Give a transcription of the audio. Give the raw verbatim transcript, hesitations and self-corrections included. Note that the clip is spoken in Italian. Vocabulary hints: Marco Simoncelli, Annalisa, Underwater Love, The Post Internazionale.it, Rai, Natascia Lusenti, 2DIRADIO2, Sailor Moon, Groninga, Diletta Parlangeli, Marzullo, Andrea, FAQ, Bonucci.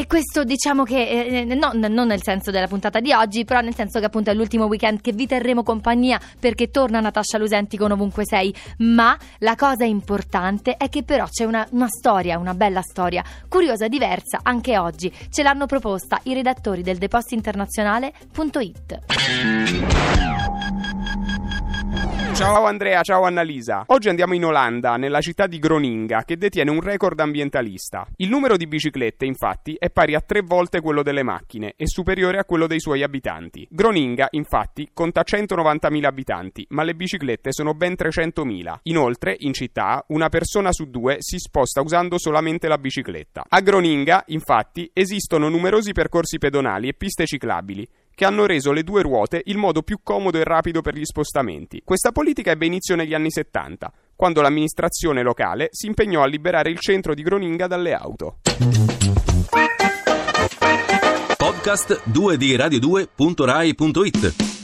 E questo diciamo che, eh, no, non nel senso della puntata di oggi, però nel senso che appunto è l'ultimo weekend che vi terremo compagnia, perché torna Natascia Lusenti con Ovunque Sei. Ma la cosa importante è che però c'è una, una storia, una bella storia, curiosa, diversa, anche oggi. Ce l'hanno proposta i redattori del The Post Internazionale.it. Ciao Andrea, ciao Annalisa. Oggi andiamo in Olanda, nella città di Groninga, che detiene un record ambientalista. Il numero di biciclette, infatti, è pari a tre volte quello delle macchine e superiore a quello dei suoi abitanti. Groninga, infatti, conta centonovantamila abitanti, ma le biciclette sono ben trecentomila. Inoltre, in città, una persona su due si sposta usando solamente la bicicletta. A Groninga, infatti, esistono numerosi percorsi pedonali e piste ciclabili, che hanno reso le due ruote il modo più comodo e rapido per gli spostamenti. Questa politica ebbe inizio negli anni settanta, quando l'amministrazione locale si impegnò a liberare il centro di Groninga dalle auto. Podcast due di radio due punto rai punto it